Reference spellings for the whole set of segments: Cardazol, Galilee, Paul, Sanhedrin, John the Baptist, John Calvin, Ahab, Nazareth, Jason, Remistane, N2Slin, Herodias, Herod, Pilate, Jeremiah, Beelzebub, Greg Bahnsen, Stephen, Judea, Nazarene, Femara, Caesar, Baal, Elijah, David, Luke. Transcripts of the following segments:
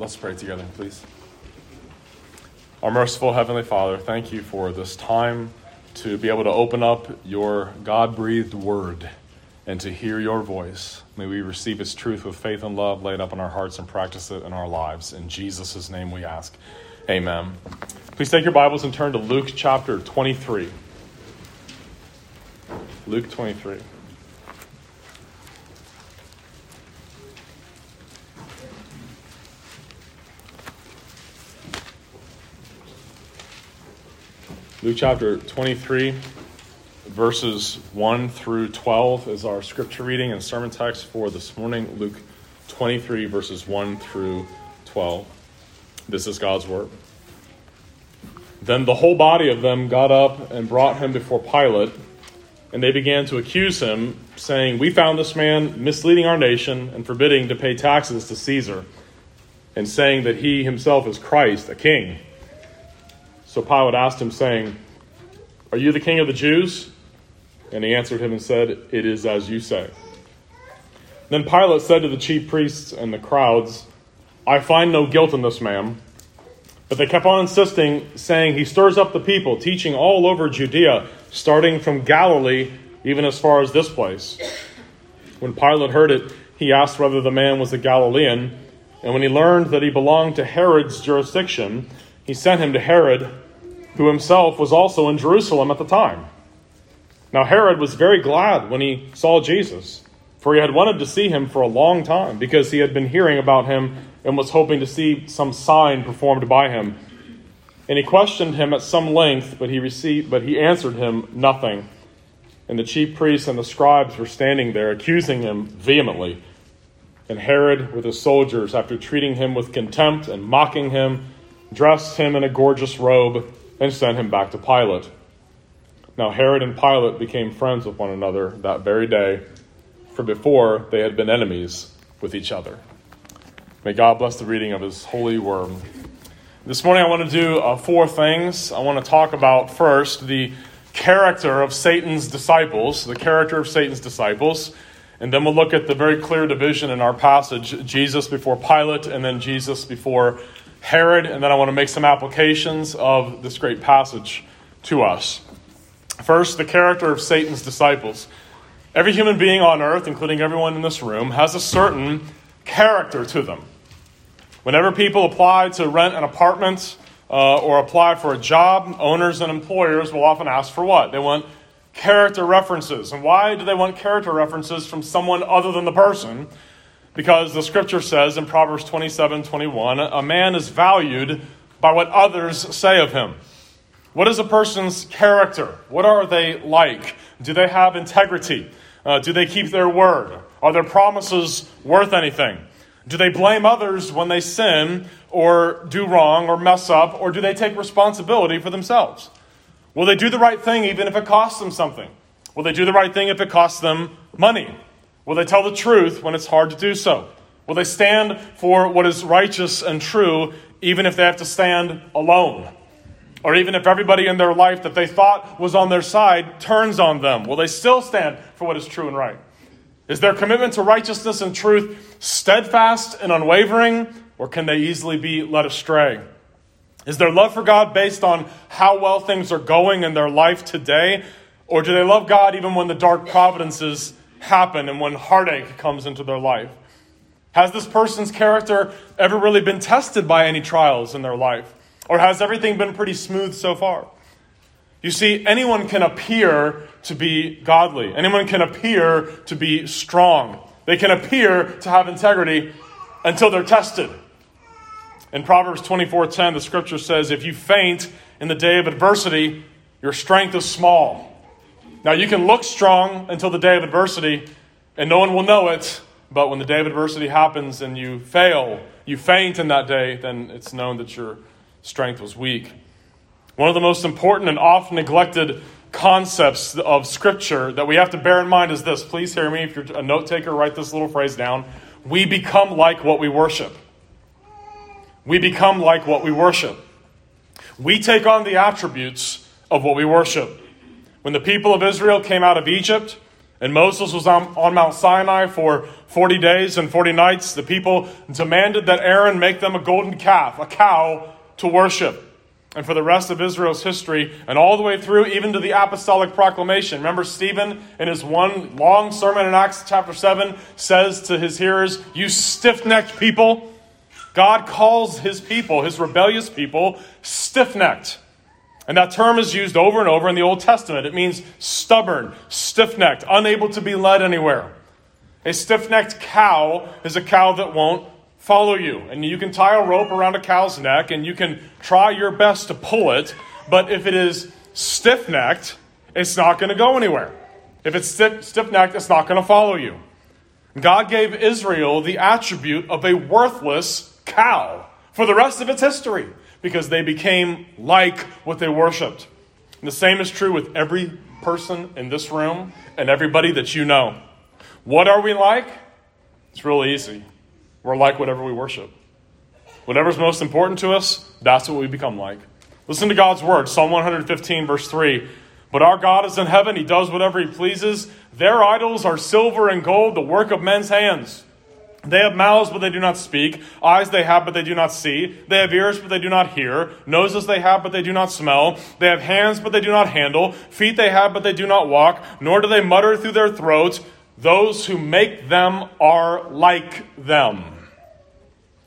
Let's pray together, please. Our merciful Heavenly Father, thank you for this time to be able to open up your God-breathed word and to hear your voice. May we receive its truth with faith and love laid up in our hearts and practice it in our lives. In Jesus' name we ask. Amen. Please take your Bibles and turn to Luke chapter 23. Luke 23. Luke chapter 23, verses 1 through 12 is our scripture reading and sermon text for this morning. Luke 23, verses 1 through 12. This is God's word. Then the whole body of them got up and brought him before Pilate, and they began to accuse him, saying, "We found this man misleading our nation and forbidding to pay taxes to Caesar, and saying that he himself is Christ, a king." So Pilate asked him, saying, "Are you the king of the Jews?" And he answered him and said, "It is as you say." Then Pilate said to the chief priests and the crowds, "I find no guilt in this man." But they kept on insisting, saying, "He stirs up the people, teaching all over Judea, starting from Galilee, even as far as this place." When Pilate heard it, he asked whether the man was a Galilean. And when he learned that he belonged to Herod's jurisdiction, he sent him to Herod, who himself was also in Jerusalem at the time. Now Herod was very glad when he saw Jesus, for he had wanted to see him for a long time, because he had been hearing about him and was hoping to see some sign performed by him. And he questioned him at some length, but he answered him nothing. And the chief priests and the scribes were standing there, accusing him vehemently. And Herod, with his soldiers, after treating him with contempt and mocking him, dressed him in a gorgeous robe, and sent him back to Pilate. Now Herod and Pilate became friends with one another that very day, for before they had been enemies with each other. May God bless the reading of his holy word. This morning I want to do four things. I want to talk about, first, the character of Satan's disciples, and then we'll look at the very clear division in our passage, Jesus before Pilate, and then Jesus before Herod, and then I want to make some applications of this great passage to us. First, the character of Satan's disciples. Every human being on earth, including everyone in this room, has a certain character to them. Whenever people apply to rent an apartment or apply for a job, owners and employers will often ask for what? They want character references. And why do they want character references from someone other than the person? Because the scripture says in Proverbs 27:21, a man is valued by what others say of him. What is a person's character? What are they like? Do they have integrity? Do they keep their word? Are their promises worth anything? Do they blame others when they sin or do wrong or mess up? Or do they take responsibility for themselves? Will they do the right thing even if it costs them something? Will they do the right thing if it costs them money? Will they tell the truth when it's hard to do so? Will they stand for what is righteous and true, even if they have to stand alone? Or even if everybody in their life that they thought was on their side turns on them, will they still stand for what is true and right? Is their commitment to righteousness and truth steadfast and unwavering, or can they easily be led astray? Is their love for God based on how well things are going in their life today, or do they love God even when the dark providences happen and when heartache comes into their life? Has this person's character ever really been tested by any trials in their life? Or has everything been pretty smooth so far? You see, anyone can appear to be godly. Anyone can appear to be strong. They can appear to have integrity until they're tested. In Proverbs 24:10, the scripture says, "If you faint in the day of adversity, your strength is small." Now, you can look strong until the day of adversity, and no one will know it. But when the day of adversity happens and you fail, you faint in that day, then it's known that your strength was weak. One of the most important and often neglected concepts of Scripture that we have to bear in mind is this. Please hear me. If you're a note taker, write this little phrase down. We become like what we worship. We become like what we worship. We take on the attributes of what we worship. When the people of Israel came out of Egypt, And Moses was on Mount Sinai for 40 days and 40 nights. The people demanded that Aaron make them a golden calf, a cow, to worship. And for the rest of Israel's history, and all the way through even to the apostolic proclamation. Remember, Stephen, in his one long sermon in Acts chapter 7, says to his hearers, "You stiff-necked people." God calls his people, his rebellious people, stiff-necked. And that term is used over and over in the Old Testament. It means stubborn, stiff-necked, unable to be led anywhere. A stiff-necked cow is a cow that won't follow you. And you can tie a rope around a cow's neck and you can try your best to pull it. But if it is stiff-necked, it's not going to go anywhere. If it's stiff-necked, it's not going to follow you. God gave Israel the attribute of a worthless cow for the rest of its history, because they became like what they worshiped. And the same is true with every person in this room and everybody that you know. What are we like? It's really easy. We're like whatever we worship. Whatever's most important to us, that's what we become like. Listen to God's word, Psalm 115, verse 3. "But our God is in heaven. He does whatever he pleases. Their idols are silver and gold, the work of men's hands. They have mouths, but they do not speak. Eyes they have, but they do not see. They have ears, but they do not hear. Noses they have, but they do not smell. They have hands, but they do not handle. Feet they have, but they do not walk. Nor do they mutter through their throats. Those who make them are like them.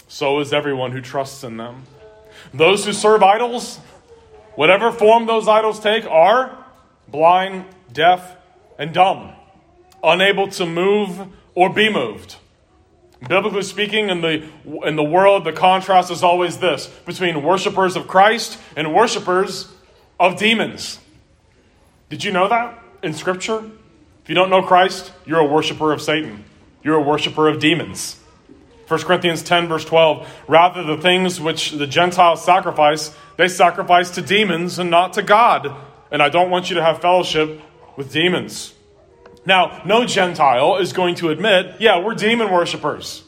So is everyone who trusts in them." Those who serve idols, whatever form those idols take, are blind, deaf, and dumb, unable to move or be moved. Biblically speaking, in the world, the contrast is always this, between worshipers of Christ and worshipers of demons. Did you know that in Scripture? If you don't know Christ, you're a worshiper of Satan. You're a worshiper of demons. 1 Corinthians 10, verse 12, "Rather the things which the Gentiles sacrifice, they sacrifice to demons and not to God. And I don't want you to have fellowship with demons." Now, no Gentile is going to admit, yeah, we're demon worshipers.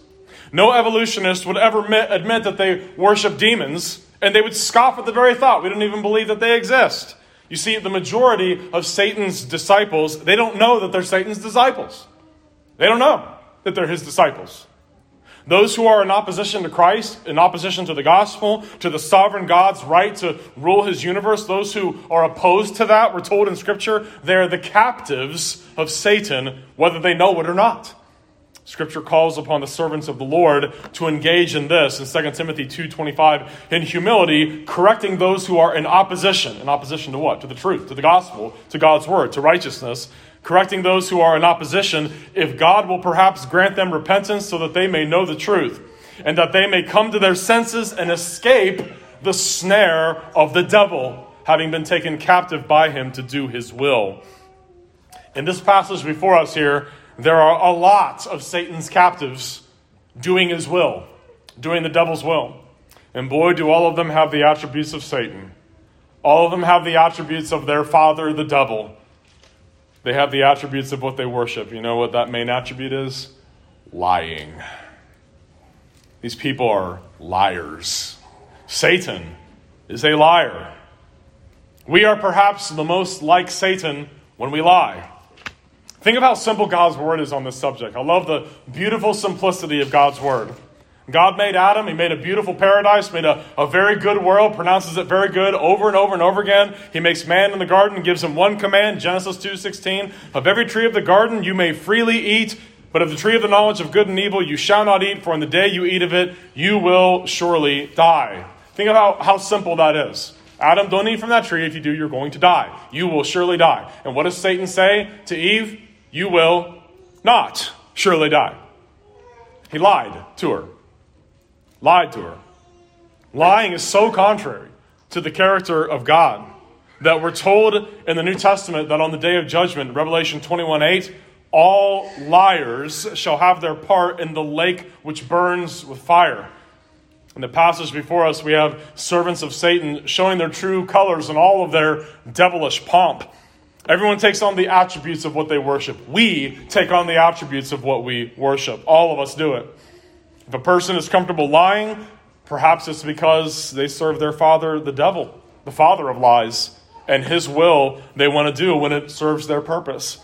No evolutionist would ever admit that they worship demons, and they would scoff at the very thought. We don't even believe that they exist. You see, the majority of Satan's disciples, they don't know that they're Satan's disciples. They don't know that they're his disciples. Those who are in opposition to Christ, in opposition to the gospel, to the sovereign God's right to rule his universe, those who are opposed to that, we're told in Scripture, they're the captives of Satan, whether they know it or not. Scripture calls upon the servants of the Lord to engage in this, in 2 Timothy 2:25, in humility, correcting those who are in opposition. In opposition to what? To the truth, to the gospel, to God's word, to righteousness. Correcting those who are in opposition, if God will perhaps grant them repentance so that they may know the truth and that they may come to their senses and escape the snare of the devil, having been taken captive by him to do his will. In this passage before us here, there are a lot of Satan's captives doing his will, doing the devil's will. And boy, do all of them have the attributes of Satan. All of them have the attributes of their father, the devil. They have the attributes of what they worship. You know what that main attribute is? Lying. These people are liars. Satan is a liar. We are perhaps the most like Satan when we lie. Think of how simple God's word is on this subject. I love the beautiful simplicity of God's word. God made Adam. He made a beautiful paradise, made a very good world, pronounces it very good over and over and over again. He makes man in the garden, gives him one command, Genesis 2:16. "Of every tree of the garden you may freely eat, but of the tree of the knowledge of good and evil you shall not eat, for on the day you eat of it you will surely die." Think of how simple that is. Adam, don't eat from that tree. If you do, you're going to die. You will surely die. And what does Satan say to Eve? You will not surely die. He lied to her. Lied to her. Lying is so contrary to the character of God that we're told in the New Testament that on the day of judgment, Revelation 21:8, all liars shall have their part in the lake which burns with fire. In the passage before us, we have servants of Satan showing their true colors and all of their devilish pomp. Everyone takes on the attributes of what they worship. We take on the attributes of what we worship. All of us do it. If a person is comfortable lying, perhaps it's because they serve their father, the devil, the father of lies, and his will they want to do when it serves their purpose.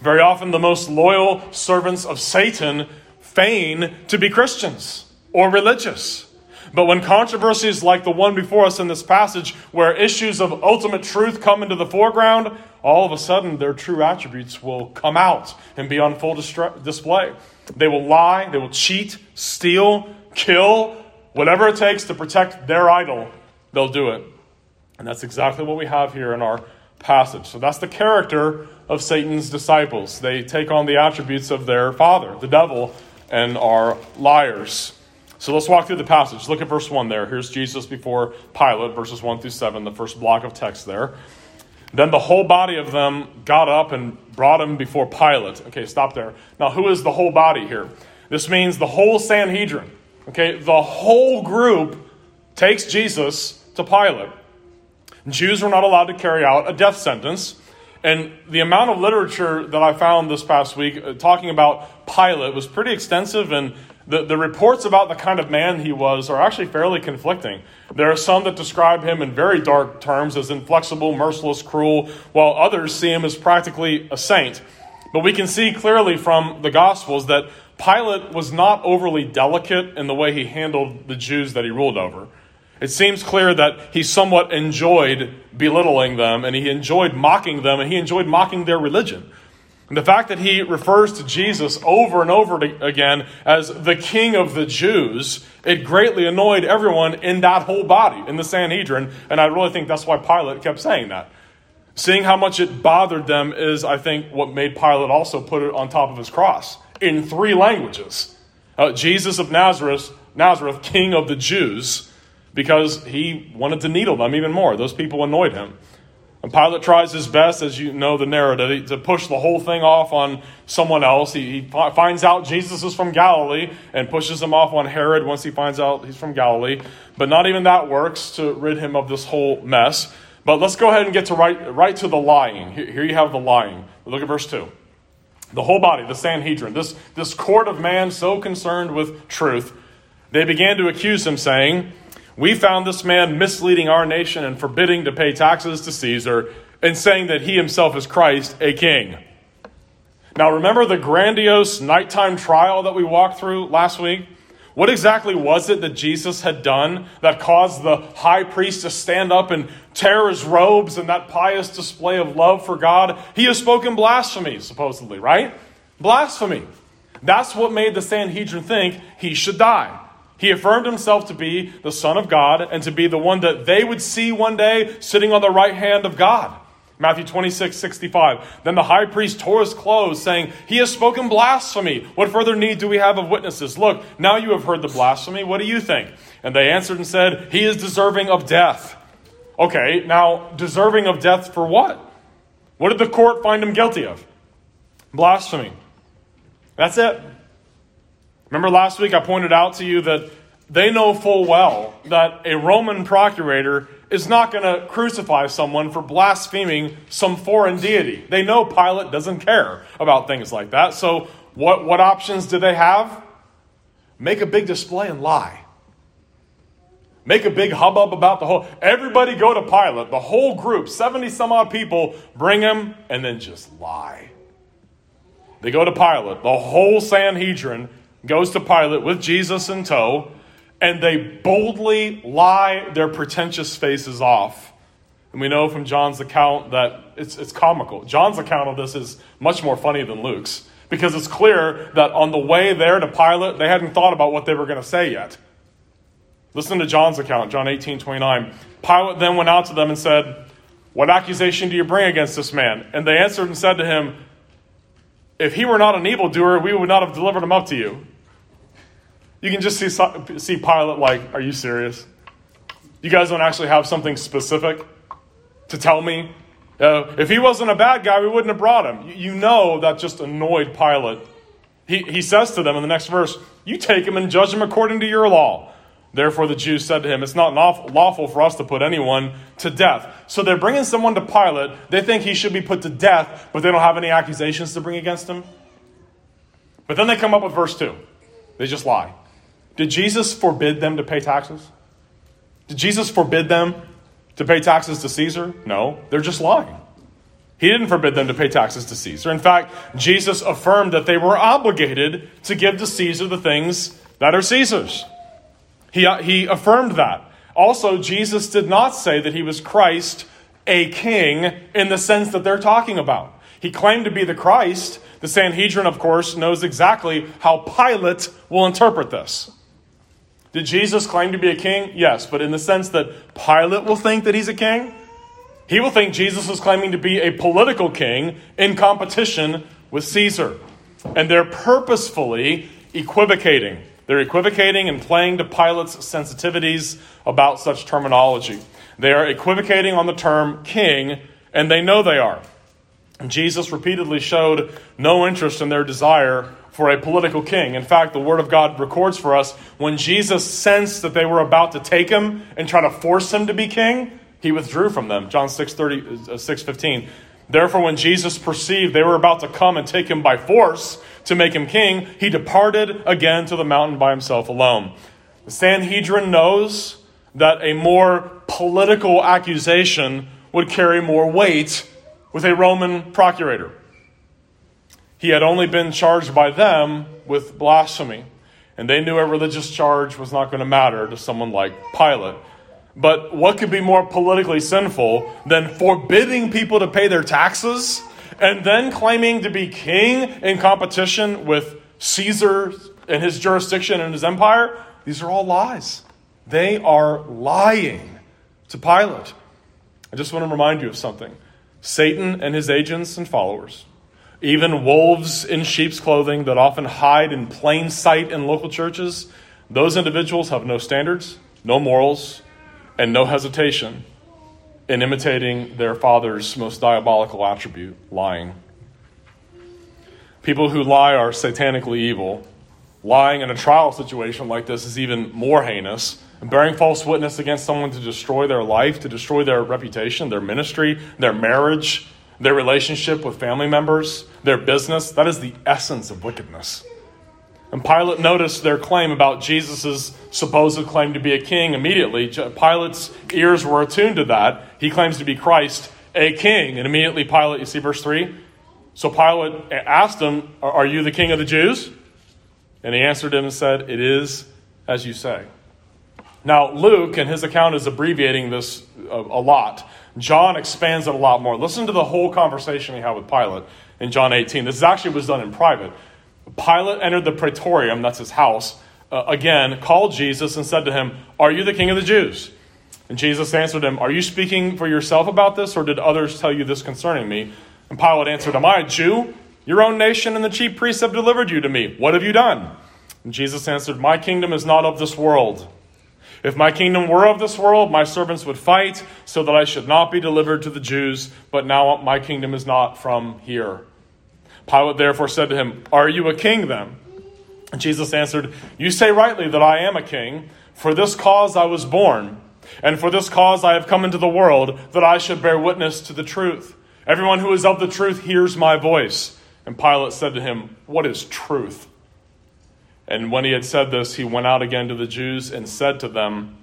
Very often the most loyal servants of Satan feign to be Christians or religious. But when controversies like the one before us in this passage, where issues of ultimate truth come into the foreground, all of a sudden their true attributes will come out and be on full display. They will lie, they will cheat, steal, kill, whatever it takes to protect their idol, they'll do it. And that's exactly what we have here in our passage. So that's the character of Satan's disciples. They take on the attributes of their father, the devil, and are liars. So let's walk through the passage. Look at verse 1 there. Here's Jesus before Pilate, verses 1 through 7, the first block of text there. Then the whole body of them got up and brought him before Pilate. Okay, stop there. Now, who is the whole body here? This means the whole Sanhedrin. Okay, the whole group takes Jesus to Pilate. Jews were not allowed to carry out a death sentence. And the amount of literature that I found this past week talking about Pilate was pretty extensive, and the reports about the kind of man he was are actually fairly conflicting. There are some that describe him in very dark terms as inflexible, merciless, cruel, while others see him as practically a saint. But we can see clearly from the Gospels that Pilate was not overly delicate in the way he handled the Jews that he ruled over. It seems clear that he somewhat enjoyed belittling them, and he enjoyed mocking them, and he enjoyed mocking their religion. And the fact that he refers to Jesus over and over again as the King of the Jews, it greatly annoyed everyone in that whole body, in the Sanhedrin, and I really think that's why Pilate kept saying that. Seeing how much it bothered them is, I think, what made Pilate also put it on top of his cross in 3 languages. Jesus of Nazareth, King of the Jews, because he wanted to needle them even more. Those people annoyed him. And Pilate tries his best, as you know the narrative, to push the whole thing off on someone else. He finds out Jesus is from Galilee and pushes him off on Herod once he finds out he's from Galilee. But not even that works to rid him of this whole mess. But let's go ahead and get to right to the lying. Here you have the lying. Look at verse 2. The whole body, the Sanhedrin, this court of man so concerned with truth, they began to accuse him, saying, "We found this man misleading our nation and forbidding to pay taxes to Caesar, and saying that he himself is Christ, a king." Now, remember the grandiose nighttime trial that we walked through last week? What exactly was it that Jesus had done that caused the high priest to stand up and tear his robes in that pious display of love for God? He has spoken blasphemy, supposedly, right? Blasphemy. That's what made the Sanhedrin think he should die. He affirmed himself to be the Son of God and to be the one that they would see one day sitting on the right hand of God. Matthew 26:65. Then the high priest tore his clothes, saying, "He has spoken blasphemy. What further need do we have of witnesses? Look, now you have heard the blasphemy. What do you think?" And they answered and said, "He is deserving of death." Okay, now deserving of death for what? What did the court find him guilty of? Blasphemy. That's it. Remember last week I pointed out to you that they know full well that a Roman procurator is not going to crucify someone for blaspheming some foreign deity. They know Pilate doesn't care about things like that. So what options do they have? Make a big display and lie. Make a big hubbub about the whole. Everybody go to Pilate, the whole group, 70 some odd people, bring him, and then just lie. They go to Pilate, the whole Sanhedrin goes to Pilate with Jesus in tow, and they boldly lie their pretentious faces off. And we know from John's account that it's comical. John's account of this is much more funny than Luke's, because it's clear that on the way there to Pilate, they hadn't thought about what they were going to say yet. Listen to John's account, John 18:29. Pilate then went out to them and said, "What accusation do you bring against this man?" And they answered and said to him, "If he were not an evildoer, we would not have delivered him up to you." You can just see Pilate like, are you serious? You guys don't actually have something specific to tell me? If he wasn't a bad guy, we wouldn't have brought him. You know that just annoyed Pilate. He says to them in the next verse, "You take him and judge him according to your law." Therefore the Jews said to him, "It's not lawful for us to put anyone to death." So they're bringing someone to Pilate. They think he should be put to death, but they don't have any accusations to bring against him. But then they come up with verse 2. They just lie. Did Jesus forbid them to pay taxes? Did Jesus forbid them to pay taxes to Caesar? No, they're just lying. He didn't forbid them to pay taxes to Caesar. In fact, Jesus affirmed that they were obligated to give to Caesar the things that are Caesar's. He affirmed that. Also, Jesus did not say that he was Christ, a king, in the sense that they're talking about. He claimed to be the Christ. The Sanhedrin, of course, knows exactly how Pilate will interpret this. Did Jesus claim to be a king? Yes, but in the sense that Pilate will think that he's a king? He will think Jesus is claiming to be a political king in competition with Caesar. And they're purposefully equivocating. They're equivocating and playing to Pilate's sensitivities about such terminology. They are equivocating on the term king, and they know they are. And Jesus repeatedly showed no interest in their desire for a political king. In fact, the Word of God records for us, when Jesus sensed that they were about to take him and try to force him to be king, he withdrew from them. John 6:15. Therefore, when Jesus perceived they were about to come and take him by force to make him king, he departed again to the mountain by himself alone. The Sanhedrin knows that a more political accusation would carry more weight with a Roman procurator. He had only been charged by them with blasphemy, and they knew a religious charge was not going to matter to someone like Pilate. But what could be more politically sinful than forbidding people to pay their taxes and then claiming to be king in competition with Caesar and his jurisdiction and his empire? These are all lies. They are lying to Pilate. I just want to remind you of something. Satan and his agents and followers, even wolves in sheep's clothing that often hide in plain sight in local churches, those individuals have no standards, no morals, and no hesitation in imitating their father's most diabolical attribute, lying. People who lie are satanically evil. Lying in a trial situation like this is even more heinous. Bearing false witness against someone to destroy their life, to destroy their reputation, their ministry, their marriage, their relationship with family members, their business, that is the essence of wickedness. And Pilate noticed their claim about Jesus' supposed claim to be a king immediately. Pilate's ears were attuned to that. He claims to be Christ, a king. And immediately Pilate, you see verse 3? So Pilate asked him, "Are you the king of the Jews?" And he answered him and said, "It is as you say." Now, Luke, in his account, is abbreviating this a lot. John expands it a lot more. Listen to the whole conversation he had with Pilate in John 18. This actually was done in private. Pilate entered the praetorium, that's his house, again, called Jesus and said to him, "Are you the king of the Jews?" And Jesus answered him, "Are you speaking for yourself about this, or did others tell you this concerning me?" And Pilate answered, "Am I a Jew? Your own nation and the chief priests have delivered you to me. What have you done?" And Jesus answered, "My kingdom is not of this world. If my kingdom were of this world, my servants would fight so that I should not be delivered to the Jews. But now my kingdom is not from here." Pilate therefore said to him, "Are you a king then?" And Jesus answered, "You say rightly that I am a king. For this cause I was born, and for this cause I have come into the world, that I should bear witness to the truth. Everyone who is of the truth hears my voice." And Pilate said to him, "What is truth?" And when he had said this, he went out again to the Jews and said to them,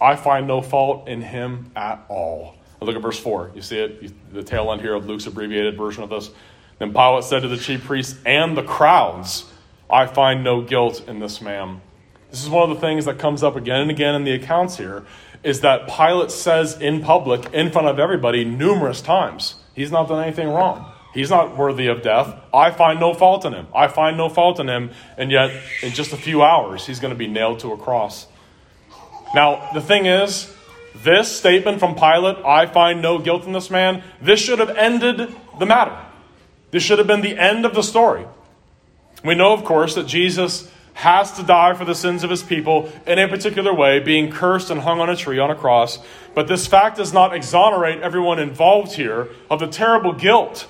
"I find no fault in him at all." Now look at verse 4. You see it? The tail end here of Luke's abbreviated version of this. Then Pilate said to the chief priests and the crowds, "I find no guilt in this man." This is one of the things that comes up again and again in the accounts here, is that Pilate says in public, in front of everybody, numerous times, he's not done anything wrong. He's not worthy of death. I find no fault in him. I find no fault in him. And yet, in just a few hours, he's going to be nailed to a cross. Now, the thing is, this statement from Pilate, "I find no guilt in this man," this should have ended the matter. This should have been the end of the story. We know, of course, that Jesus has to die for the sins of his people in a particular way, being cursed and hung on a tree on a cross. But this fact does not exonerate everyone involved here of the terrible guilt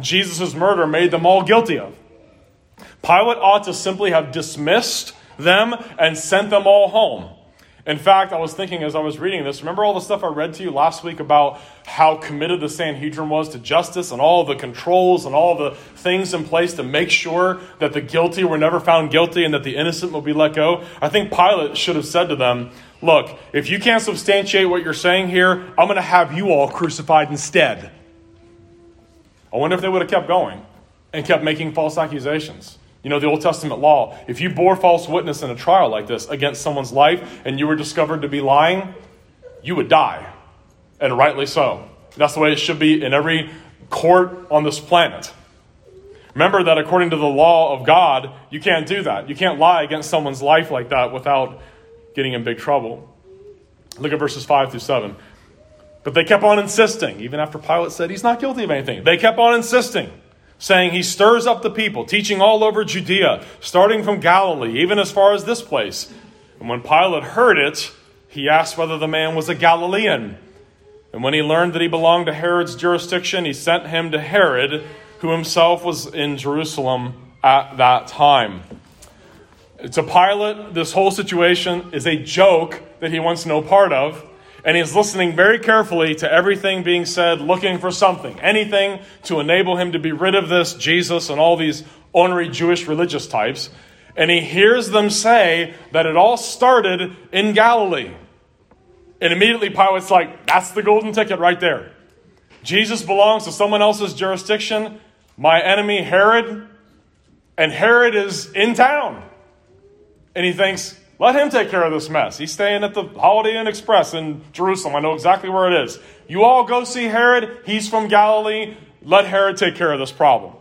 Jesus' murder made them all guilty of. Pilate ought to simply have dismissed them and sent them all home. In fact, I was thinking as I was reading this, remember all the stuff I read to you last week about how committed the Sanhedrin was to justice and all the controls and all the things in place to make sure that the guilty were never found guilty and that the innocent will be let go? I think Pilate should have said to them, "Look, if you can't substantiate what you're saying here, I'm going to have you all crucified instead." I wonder if they would have kept going and kept making false accusations. You know, the Old Testament law, if you bore false witness in a trial like this against someone's life and you were discovered to be lying, you would die. And rightly so. That's the way it should be in every court on this planet. Remember that according to the law of God, you can't do that. You can't lie against someone's life like that without getting in big trouble. Look at verses 5 through 7. But they kept on insisting, even after Pilate said he's not guilty of anything. They kept on insisting, saying he stirs up the people, teaching all over Judea, starting from Galilee, even as far as this place. And when Pilate heard it, he asked whether the man was a Galilean. And when he learned that he belonged to Herod's jurisdiction, he sent him to Herod, who himself was in Jerusalem at that time. To Pilate, this whole situation is a joke that he wants no part of. And he's listening very carefully to everything being said, looking for something, anything to enable him to be rid of this Jesus and all these ornery Jewish religious types. And he hears them say that it all started in Galilee. And immediately Pilate's like, that's the golden ticket right there. Jesus belongs to someone else's jurisdiction, my enemy Herod, and Herod is in town. And he thinks, let him take care of this mess. He's staying at the Holiday Inn Express in Jerusalem. I know exactly where it is. You all go see Herod. He's from Galilee. Let Herod take care of this problem.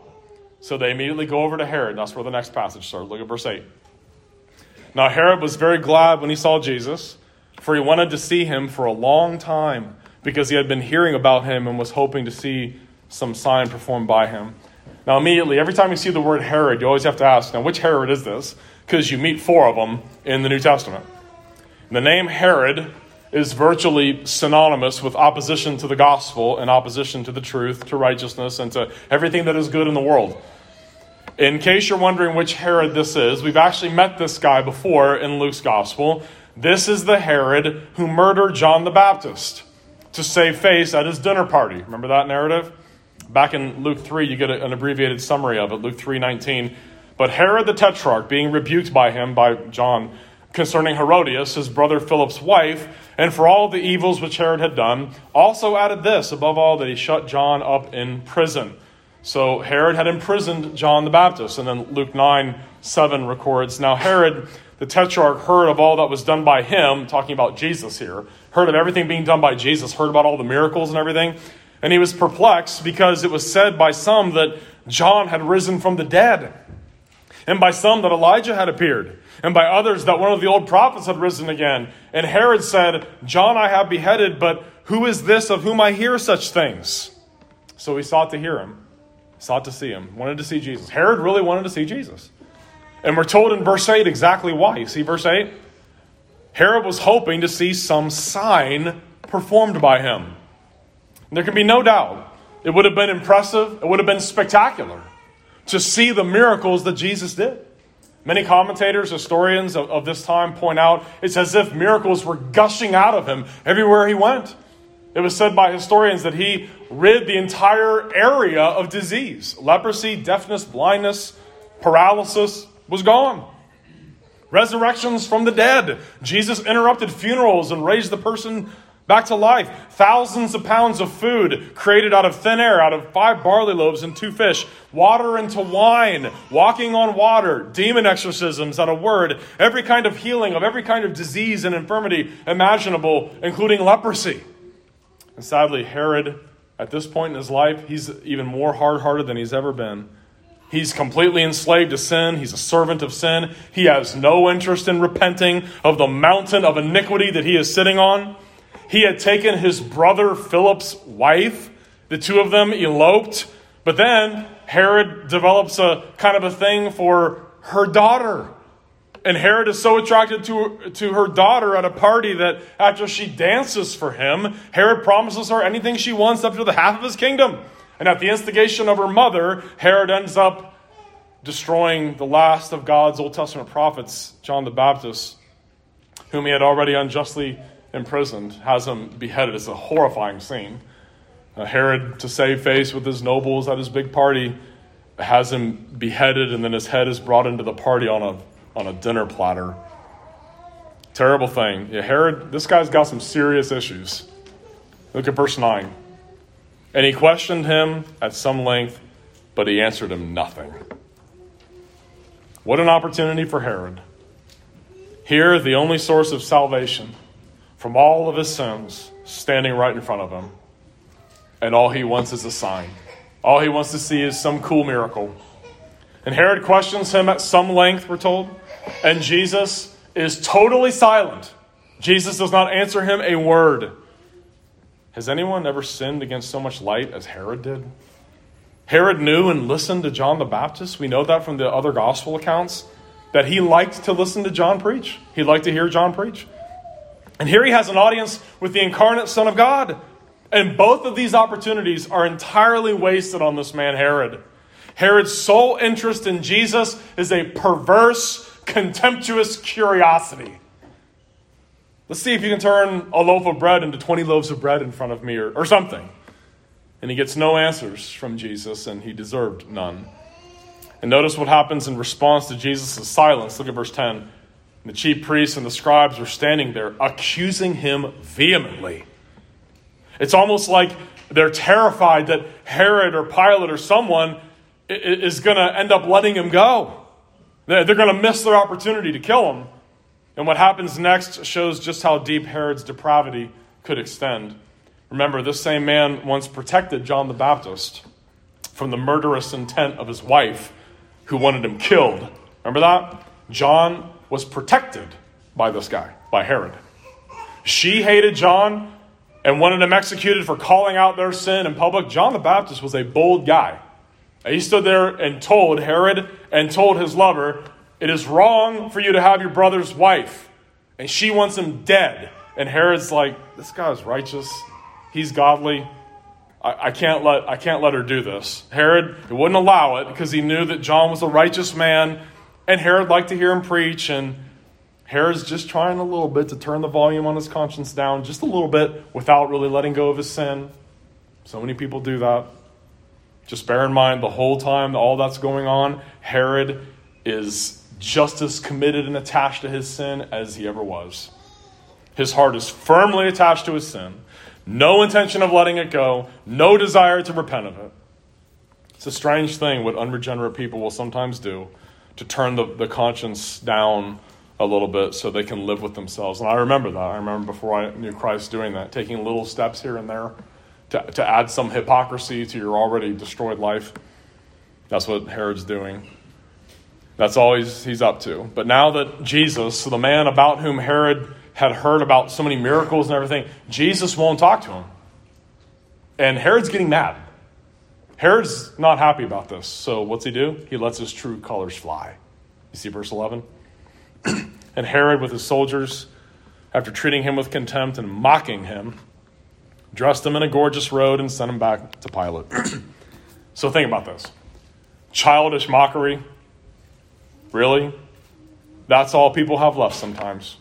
So they immediately go over to Herod. That's where the next passage starts. Look at verse 8. Now Herod was very glad when he saw Jesus, for he wanted to see him for a long time, because he had been hearing about him and was hoping to see some sign performed by him. Now immediately, every time you see the word Herod, you always have to ask, now which Herod is this? Because you meet four of them in the New Testament. And the name Herod is virtually synonymous with opposition to the gospel and opposition to the truth, to righteousness, and to everything that is good in the world. In case you're wondering which Herod this is, we've actually met this guy before in Luke's gospel. This is the Herod who murdered John the Baptist to save face at his dinner party. Remember that narrative? Back in Luke 3, you get an abbreviated summary of it, Luke 3:19. But Herod the Tetrarch, being rebuked by him, by John, concerning Herodias, his brother Philip's wife, and for all the evils which Herod had done, also added this, above all, that he shut John up in prison. So Herod had imprisoned John the Baptist. And then Luke 9:7 records, now Herod the Tetrarch heard of all that was done by him, talking about Jesus here, heard of everything being done by Jesus, heard about all the miracles and everything. And he was perplexed because it was said by some that John had risen from the dead, and by some that Elijah had appeared, and by others that one of the old prophets had risen again. And Herod said, John I have beheaded, but who is this of whom I hear such things? So he sought to hear him, sought to see him, wanted to see Jesus. Herod really wanted to see Jesus. And we're told in verse 8 exactly why. You see verse 8? Herod was hoping to see some sign performed by him. And there can be no doubt it would have been impressive, it would have been spectacular to see the miracles that Jesus did. Many commentators, historians of this time point out it's as if miracles were gushing out of him everywhere he went. It was said by historians that he rid the entire area of disease. Leprosy, deafness, blindness, paralysis was gone. Resurrections from the dead. Jesus interrupted funerals and raised the person back to life. Thousands of pounds of food created out of thin air, out of 5 barley loaves and 2 fish, water into wine, walking on water, demon exorcisms at a word, every kind of healing of every kind of disease and infirmity imaginable, including leprosy. And sadly, Herod, at this point in his life, he's even more hard-hearted than he's ever been. He's completely enslaved to sin. He's a servant of sin. He has no interest in repenting of the mountain of iniquity that he is sitting on. He had taken his brother Philip's wife. The two of them eloped. But then Herod develops a kind of a thing for her daughter. And Herod is so attracted to her daughter at a party that after she dances for him, Herod promises her anything she wants up to the half of his kingdom. And at the instigation of her mother, Herod ends up destroying the last of God's Old Testament prophets, John the Baptist, whom he had already unjustly imprisoned, has him beheaded. It's a horrifying scene. Herod, to save face with his nobles at his big party, has him beheaded, and then his head is brought into the party on a dinner platter. Terrible thing. Yeah, Herod, this guy's got some serious issues. Look at verse 9. And he questioned him at some length, but he answered him nothing. What an opportunity for Herod. Here, the only source of salvation from all of his sins, standing right in front of him. And all he wants is a sign. All he wants to see is some cool miracle. And Herod questions him at some length, we're told. And Jesus is totally silent. Jesus does not answer him a word. Has anyone ever sinned against so much light as Herod did? Herod knew and listened to John the Baptist. We know that from the other gospel accounts, that he liked to listen to John preach. He liked to hear John preach. And here he has an audience with the incarnate Son of God. And both of these opportunities are entirely wasted on this man, Herod. Herod's sole interest in Jesus is a perverse, contemptuous curiosity. Let's see if you can turn a loaf of bread into 20 loaves of bread in front of me or something. And he gets no answers from Jesus, and he deserved none. And notice what happens in response to Jesus' silence. Look at verse 10. And the chief priests and the scribes were standing there, accusing him vehemently. It's almost like they're terrified that Herod or Pilate or someone is going to end up letting him go. They're going to miss their opportunity to kill him. And what happens next shows just how deep Herod's depravity could extend. Remember, this same man once protected John the Baptist from the murderous intent of his wife who wanted him killed. Remember that? John was protected by this guy, by Herod. She hated John and wanted him executed for calling out their sin in public. John the Baptist was a bold guy. He stood there and told Herod and told his lover, "It is wrong for you to have your brother's wife." And she wants him dead. And Herod's like, this guy's righteous. He's godly. I can't let her do this. Herod wouldn't allow it because he knew that John was a righteous man. And Herod liked to hear him preach. And Herod's just trying a little bit to turn the volume on his conscience down just a little bit without really letting go of his sin. So many people do that. Just bear in mind the whole time, all that's going on, Herod is just as committed and attached to his sin as he ever was. His heart is firmly attached to his sin. No intention of letting it go. No desire to repent of it. It's a strange thing what unregenerate people will sometimes do, to turn the conscience down a little bit so they can live with themselves. And I remember that. I remember before I knew Christ doing that, taking little steps here and there to add some hypocrisy to your already destroyed life. That's what Herod's doing. That's all he's up to. But now that Jesus, the man about whom Herod had heard about so many miracles and everything, Jesus won't talk to him. And Herod's getting mad. Herod's not happy about this. So what's he do? He lets his true colors fly. You see verse 11? And Herod with his soldiers, after treating him with contempt and mocking him, dressed him in a gorgeous robe and sent him back to Pilate. So think about this. Childish mockery. Really? That's all people have left sometimes.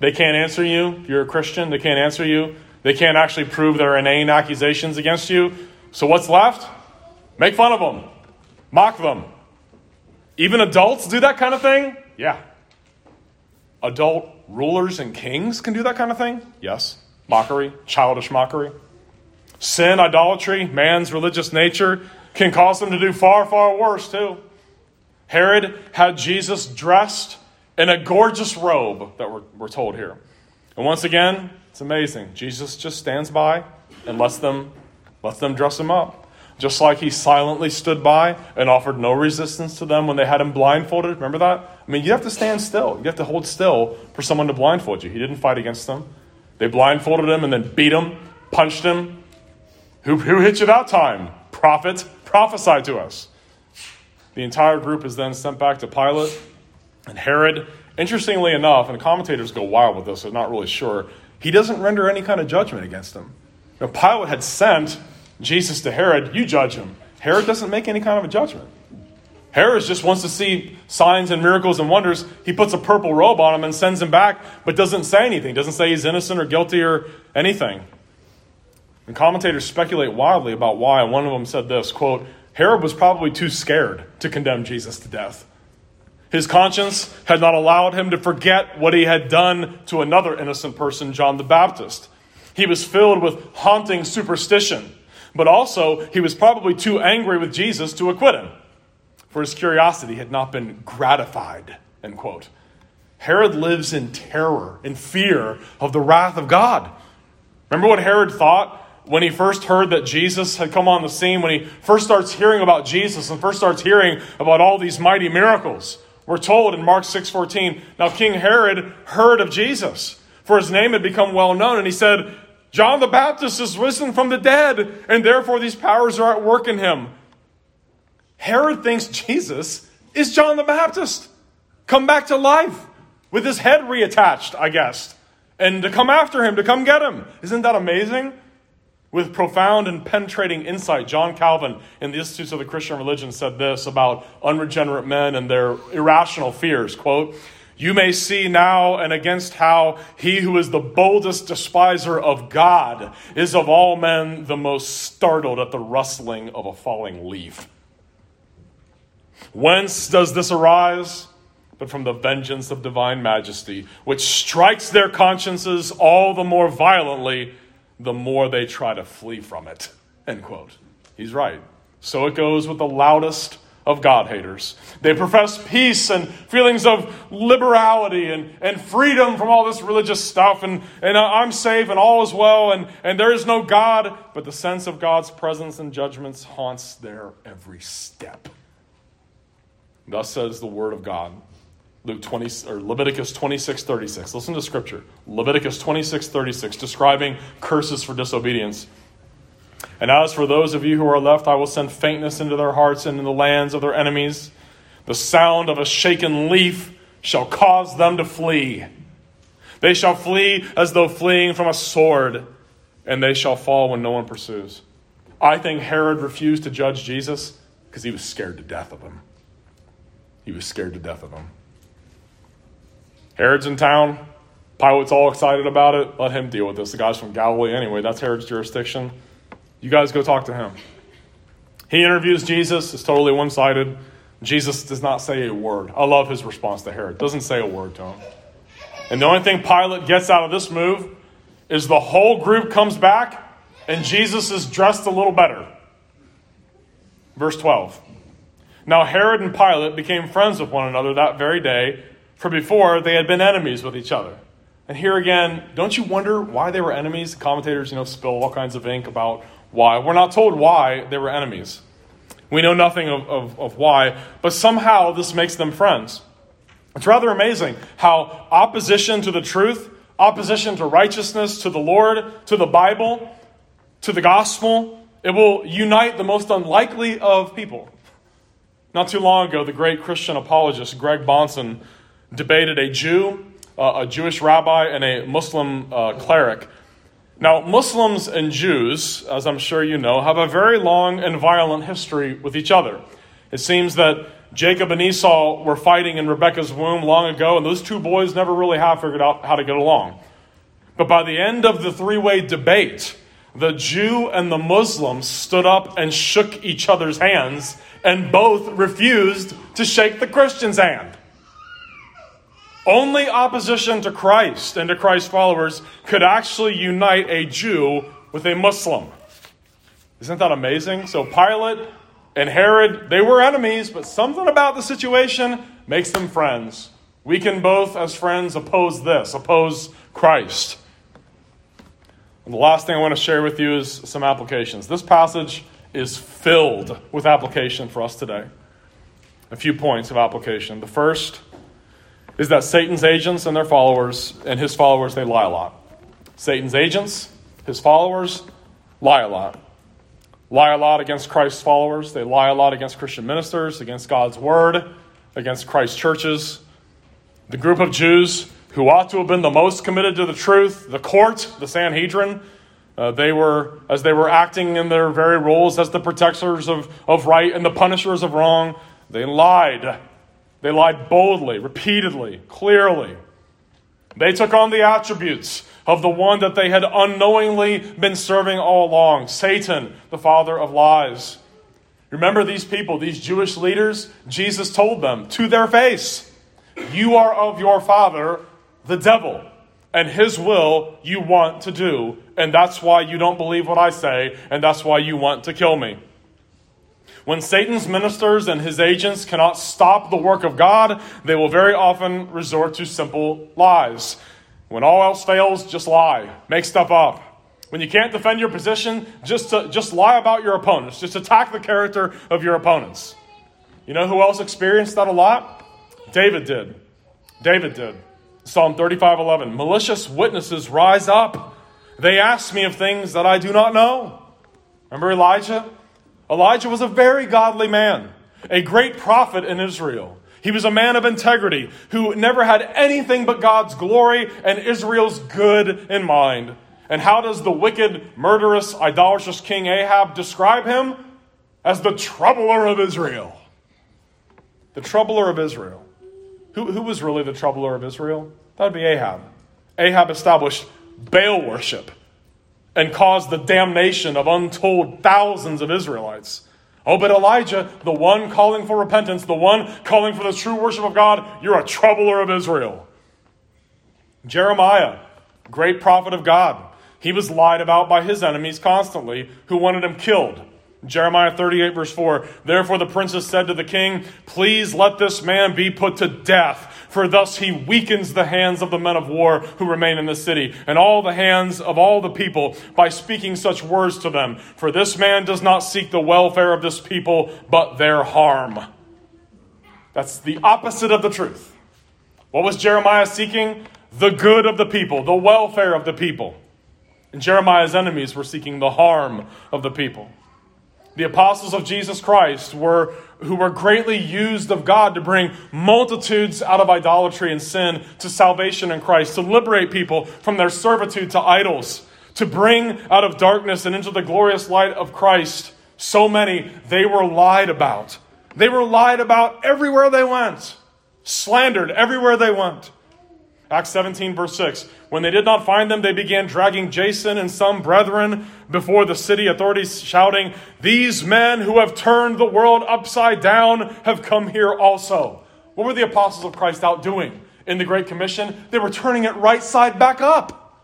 They can't answer you. If you're a Christian, they can't answer you. They can't actually prove their inane accusations against you. So what's left? Make fun of them. Mock them. Even adults do that kind of thing? Yeah. Adult rulers and kings can do that kind of thing? Yes. Mockery, childish mockery. Sin, idolatry, man's religious nature can cause them to do far, far worse too. Herod had Jesus dressed in a gorgeous robe that we're told here. And once again, it's amazing. Jesus just stands by and lets them dress him up. Just like he silently stood by and offered no resistance to them when they had him blindfolded. Remember that? I mean, you have to stand still. You have to hold still for someone to blindfold you. He didn't fight against them. They blindfolded him and then beat him, punched him. Who hit you that time? Prophet, prophesy to us. The entire group is then sent back to Pilate and Herod. Interestingly enough, and commentators go wild with this, they're not really sure, he doesn't render any kind of judgment against him. Now, Pilate had sent Jesus to Herod, you judge him. Herod doesn't make any kind of a judgment. Herod just wants to see signs and miracles and wonders. He puts a purple robe on him and sends him back, but doesn't say anything. Doesn't say he's innocent or guilty or anything. And commentators speculate wildly about why. One of them said this, quote, Herod was probably too scared to condemn Jesus to death. His conscience had not allowed him to forget what he had done to another innocent person, John the Baptist. He was filled with haunting superstition. but also he was probably too angry with Jesus to acquit him, for his curiosity had not been gratified, end quote. Herod lives in terror and fear of the wrath of God. Remember what Herod thought when he first heard that Jesus had come on the scene, when he first starts hearing about Jesus and first starts hearing about all these mighty miracles? We're told in Mark 6:14, now King Herod heard of Jesus, for his name had become well known, and he said, John the Baptist is risen from the dead, and therefore these powers are at work in him. Herod thinks Jesus is John the Baptist, come back to life, with his head reattached, I guess, and to come after him, to come get him. Isn't that amazing? With profound and penetrating insight, John Calvin in the Institutes of the Christian Religion said this about unregenerate men and their irrational fears, quote, you may see now and against how he who is the boldest despiser of God is of all men the most startled at the rustling of a falling leaf. Whence does this arise? But from the vengeance of divine majesty, which strikes their consciences all the more violently, the more they try to flee from it, end quote. He's right. So it goes with the loudest of God-haters. They profess peace and feelings of liberality and freedom from all this religious stuff, and I'm safe and all is well, and there is no God, but the sense of God's presence and judgments haunts their every step. Thus says the word of God. Leviticus 26:36. Listen to scripture. Leviticus 26:36, describing curses for disobedience. And as for those of you who are left, I will send faintness into their hearts and in the lands of their enemies. The sound of a shaken leaf shall cause them to flee. They shall flee as though fleeing from a sword, and they shall fall when no one pursues. I think Herod refused to judge Jesus because he was scared to death of him. Herod's in town. Pilate's all excited about it. Let him deal with this. The guy's from Galilee anyway. That's Herod's jurisdiction. You guys go talk to him. He interviews Jesus. It's totally one-sided. Jesus does not say a word. I love his response to Herod. Doesn't say a word to him. And the only thing Pilate gets out of this move is the whole group comes back and Jesus is dressed a little better. Verse 12. Now Herod and Pilate became friends with one another that very day, for before, they had been enemies with each other. And here again, don't you wonder why they were enemies? Commentators, spill all kinds of ink about why. We're not told why they were enemies. We know nothing of why, but somehow this makes them friends. It's rather amazing how opposition to the truth, opposition to righteousness, to the Lord, to the Bible, to the gospel, it will unite the most unlikely of people. Not too long ago, the great Christian apologist Greg Bahnsen debated a Jew, a Jewish rabbi, and a Muslim cleric. Now, Muslims and Jews, as I'm sure you know, have a very long and violent history with each other. It seems that Jacob and Esau were fighting in Rebekah's womb long ago, and those two boys never really have figured out how to get along. But by the end of the three-way debate, the Jew and the Muslim stood up and shook each other's hands, and both refused to shake the Christian's hand. Only opposition to Christ and to Christ's followers could actually unite a Jew with a Muslim. Isn't that amazing? So Pilate and Herod, they were enemies, but something about the situation makes them friends. We can both, as friends, oppose Christ. And the last thing I want to share with you is some applications. This passage is filled with application for us today. A few points of application. The first is that Satan's agents and their followers, and his followers, they lie a lot. Satan's agents, his followers, lie a lot. Lie a lot against Christ's followers. They lie a lot against Christian ministers, against God's word, against Christ's churches. The group of Jews who ought to have been the most committed to the truth, the court, the Sanhedrin, they were acting in their very roles as the protectors of right and the punishers of wrong, they lied. They lied boldly, repeatedly, clearly. They took on the attributes of the one that they had unknowingly been serving all along, Satan, the father of lies. Remember these people, these Jewish leaders? Jesus told them to their face, you are of your father, the devil. and his will you want to do. And that's why you don't believe what I say. And that's why you want to kill me. When Satan's ministers and his agents cannot stop the work of God, they will very often resort to simple lies. When all else fails, just lie. Make stuff up. When you can't defend your position, just lie about your opponents. Just attack the character of your opponents. You know who else experienced that a lot? David did. Psalm 35:11. Malicious witnesses rise up. They ask me of things that I do not know. Remember Elijah? Elijah was a very godly man, a great prophet in Israel. He was a man of integrity who never had anything but God's glory and Israel's good in mind. And how does the wicked, murderous, idolatrous King Ahab describe him? As the troubler of Israel. The troubler of Israel. Who was really the troubler of Israel? That would be Ahab. Ahab established Baal worship and caused the damnation of untold thousands of Israelites. Oh, but Elijah, the one calling for repentance, the one calling for the true worship of God, you're a troubler of Israel. Jeremiah, great prophet of God. He was lied about by his enemies constantly, who wanted him killed. Jeremiah 38:4, therefore the princes said to the king, please let this man be put to death, for thus he weakens the hands of the men of war who remain in the city, and all the hands of all the people, by speaking such words to them. For this man does not seek the welfare of this people, but their harm. That's the opposite of the truth. What was Jeremiah seeking? The good of the people, the welfare of the people. And Jeremiah's enemies were seeking the harm of the people. The apostles of Jesus Christ who were greatly used of God to bring multitudes out of idolatry and sin to salvation in Christ, to liberate people from their servitude to idols, to bring out of darkness and into the glorious light of Christ. So many, they were lied about. They were lied about everywhere they went, slandered everywhere they went. Acts 17:6, when they did not find them, they began dragging Jason and some brethren before the city authorities, shouting, these men who have turned the world upside down have come here also. What were the apostles of Christ out doing in the Great Commission? They were turning it right side back up.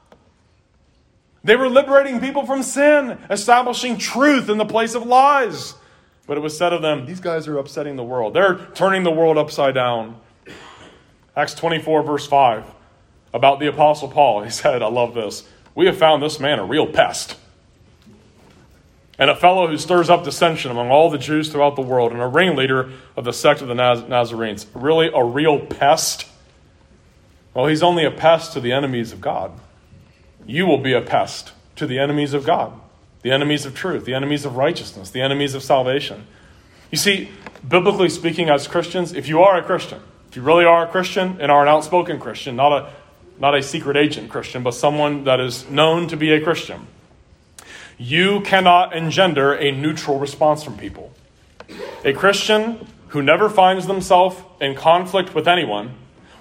They were liberating people from sin, establishing truth in the place of lies. But it was said of them, these guys are upsetting the world. They're turning the world upside down. Acts 24:5. About the Apostle Paul, he said, I love this. We have found this man a real pest, and a fellow who stirs up dissension among all the Jews throughout the world, and a ringleader of the sect of the Nazarenes. Really, a real pest? Well, he's only a pest to the enemies of God. You will be a pest to the enemies of God, the enemies of truth, the enemies of righteousness, the enemies of salvation. You see, biblically speaking, as Christians, if you are a Christian, if you really are a Christian and are an outspoken Christian, not a secret agent Christian, but someone that is known to be a Christian, you cannot engender a neutral response from people. A Christian who never finds themselves in conflict with anyone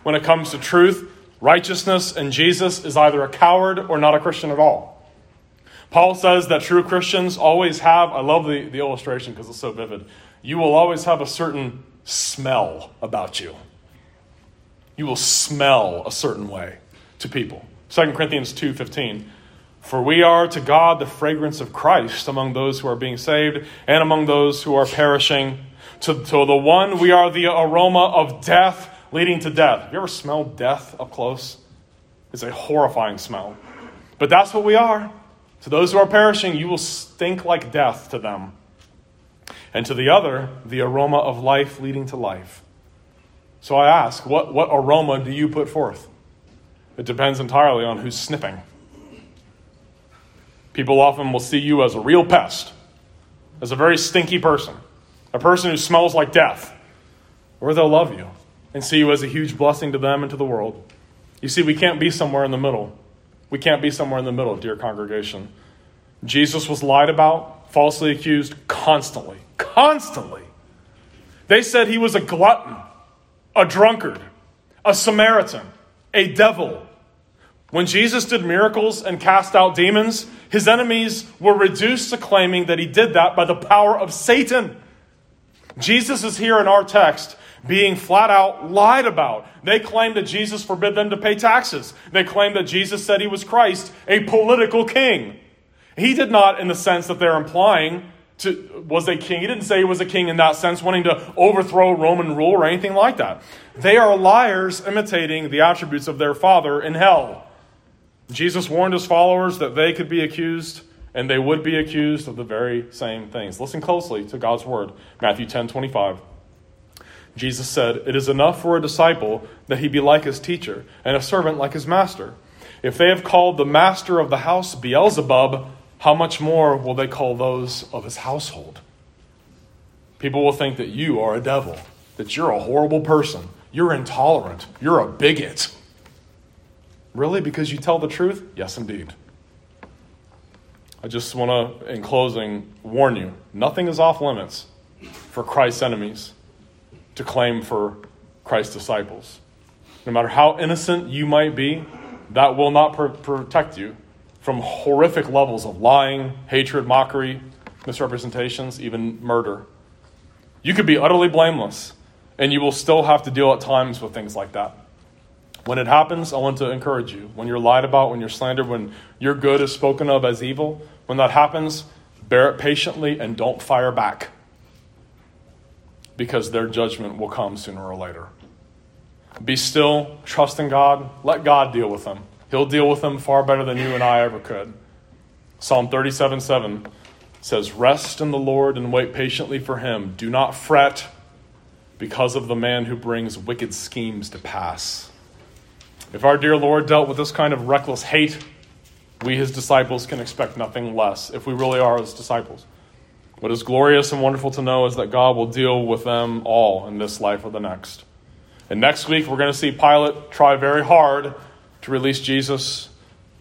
when it comes to truth, righteousness, and Jesus is either a coward or not a Christian at all. Paul says that true Christians always have, I love the illustration because it's so vivid, you will always have a certain smell about you. You will smell a certain way to people. 2 Corinthians 2:15, for we are to God the fragrance of Christ among those who are being saved and among those who are perishing. To the one we are the aroma of death leading to death. Have you ever smelled death up close? It's a horrifying smell. But that's what we are. To those who are perishing, you will stink like death to them. And to the other, the aroma of life leading to life. So I ask, what aroma do you put forth? It depends entirely on who's sniffing. People often will see you as a real pest, as a very stinky person, a person who smells like death, or they'll love you and see you as a huge blessing to them and to the world. You see, we can't be somewhere in the middle. We can't be somewhere in the middle, dear congregation. Jesus was lied about, falsely accused constantly. They said he was a glutton, a drunkard, a Samaritan, a devil. When Jesus did miracles and cast out demons, his enemies were reduced to claiming that he did that by the power of Satan. Jesus is here in our text being flat out lied about. They claimed that Jesus forbid them to pay taxes. They claimed that Jesus said he was Christ, a political king. He did not, in the sense that they're implying, was a king. He didn't say he was a king in that sense, wanting to overthrow Roman rule or anything like that. They are liars imitating the attributes of their father in hell. Jesus warned his followers that they could be accused, and they would be accused of the very same things. Listen closely to God's word. Matthew 10:25. Jesus said, "It is enough for a disciple that he be like his teacher, and a servant like his master. If they have called the master of the house Beelzebub, how much more will they call those of his household?" People will think that you are a devil, that you're a horrible person, you're intolerant, you're a bigot. Really? Because you tell the truth? Yes, indeed. I just want to, in closing, warn you, nothing is off limits for Christ's enemies to claim for Christ's disciples. No matter how innocent you might be, that will not protect you from horrific levels of lying, hatred, mockery, misrepresentations, even murder. You could be utterly blameless, and you will still have to deal at times with things like that. When it happens, I want to encourage you. When you're lied about, when you're slandered, when your good is spoken of as evil, when that happens, bear it patiently and don't fire back, because their judgment will come sooner or later. Be still, trust in God, let God deal with them. He'll deal with them far better than you and I ever could. Psalm 37:7 says, "Rest in the Lord and wait patiently for him. Do not fret because of the man who brings wicked schemes to pass." If our dear Lord dealt with this kind of reckless hate, we, his disciples, can expect nothing less, if we really are his disciples. What is glorious and wonderful to know is that God will deal with them all in this life or the next. And next week, we're going to see Pilate try very hard to release Jesus,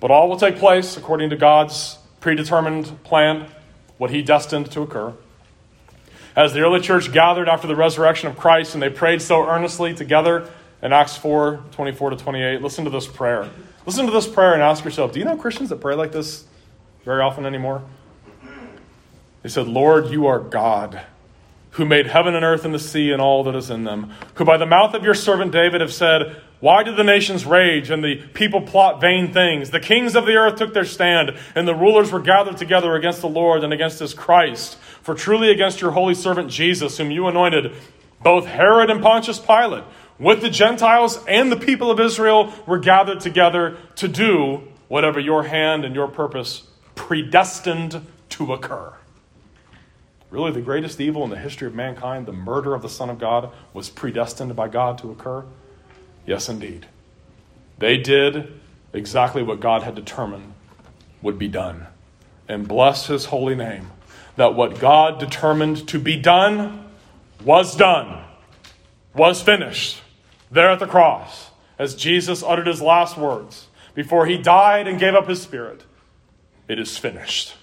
but all will take place according to God's predetermined plan, what he destined to occur. As the early church gathered after the resurrection of Christ, and they prayed so earnestly together, in Acts 4:24-28, listen to this prayer. Listen to this prayer and ask yourself, do you know Christians that pray like this very often anymore? They said, "Lord, you are God, who made heaven and earth and the sea and all that is in them, who by the mouth of your servant David have said, 'Why did the nations rage and the people plot vain things? The kings of the earth took their stand, and the rulers were gathered together against the Lord and against his Christ. For truly against your holy servant Jesus, whom you anointed, both Herod and Pontius Pilate, with the Gentiles and the people of Israel, were gathered together to do whatever your hand and your purpose predestined to occur.'" Really, the greatest evil in the history of mankind, the murder of the Son of God, was predestined by God to occur? Yes, indeed. They did exactly what God had determined would be done. And bless his holy name, that what God determined to be done was done, was finished there at the cross, as Jesus uttered his last words before he died and gave up his spirit. It is finished.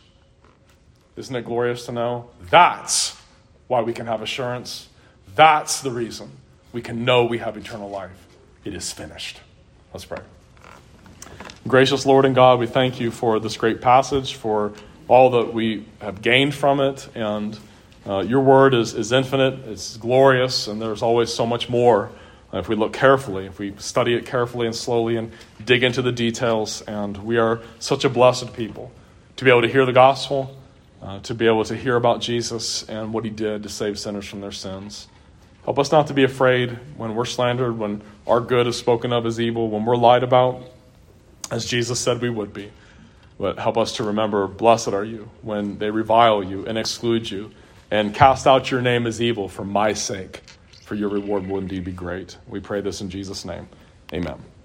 Isn't it glorious to know? That's why we can have assurance. That's the reason we can know we have eternal life. It is finished. Let's pray. Gracious Lord and God, we thank you for this great passage, for all that we have gained from it, and your word is infinite, it's glorious, and there's always so much more if we look carefully, if we study it carefully and slowly and dig into the details. And we are such a blessed people to be able to hear the gospel, to be able to hear about Jesus and what he did to save sinners from their sins. Help us not to be afraid when we're slandered, when our good is spoken of as evil, when we're lied about, as Jesus said we would be. But help us to remember, blessed are you when they revile you and exclude you, and cast out your name as evil for my sake, for your reward will indeed be great. We pray this in Jesus' name. Amen.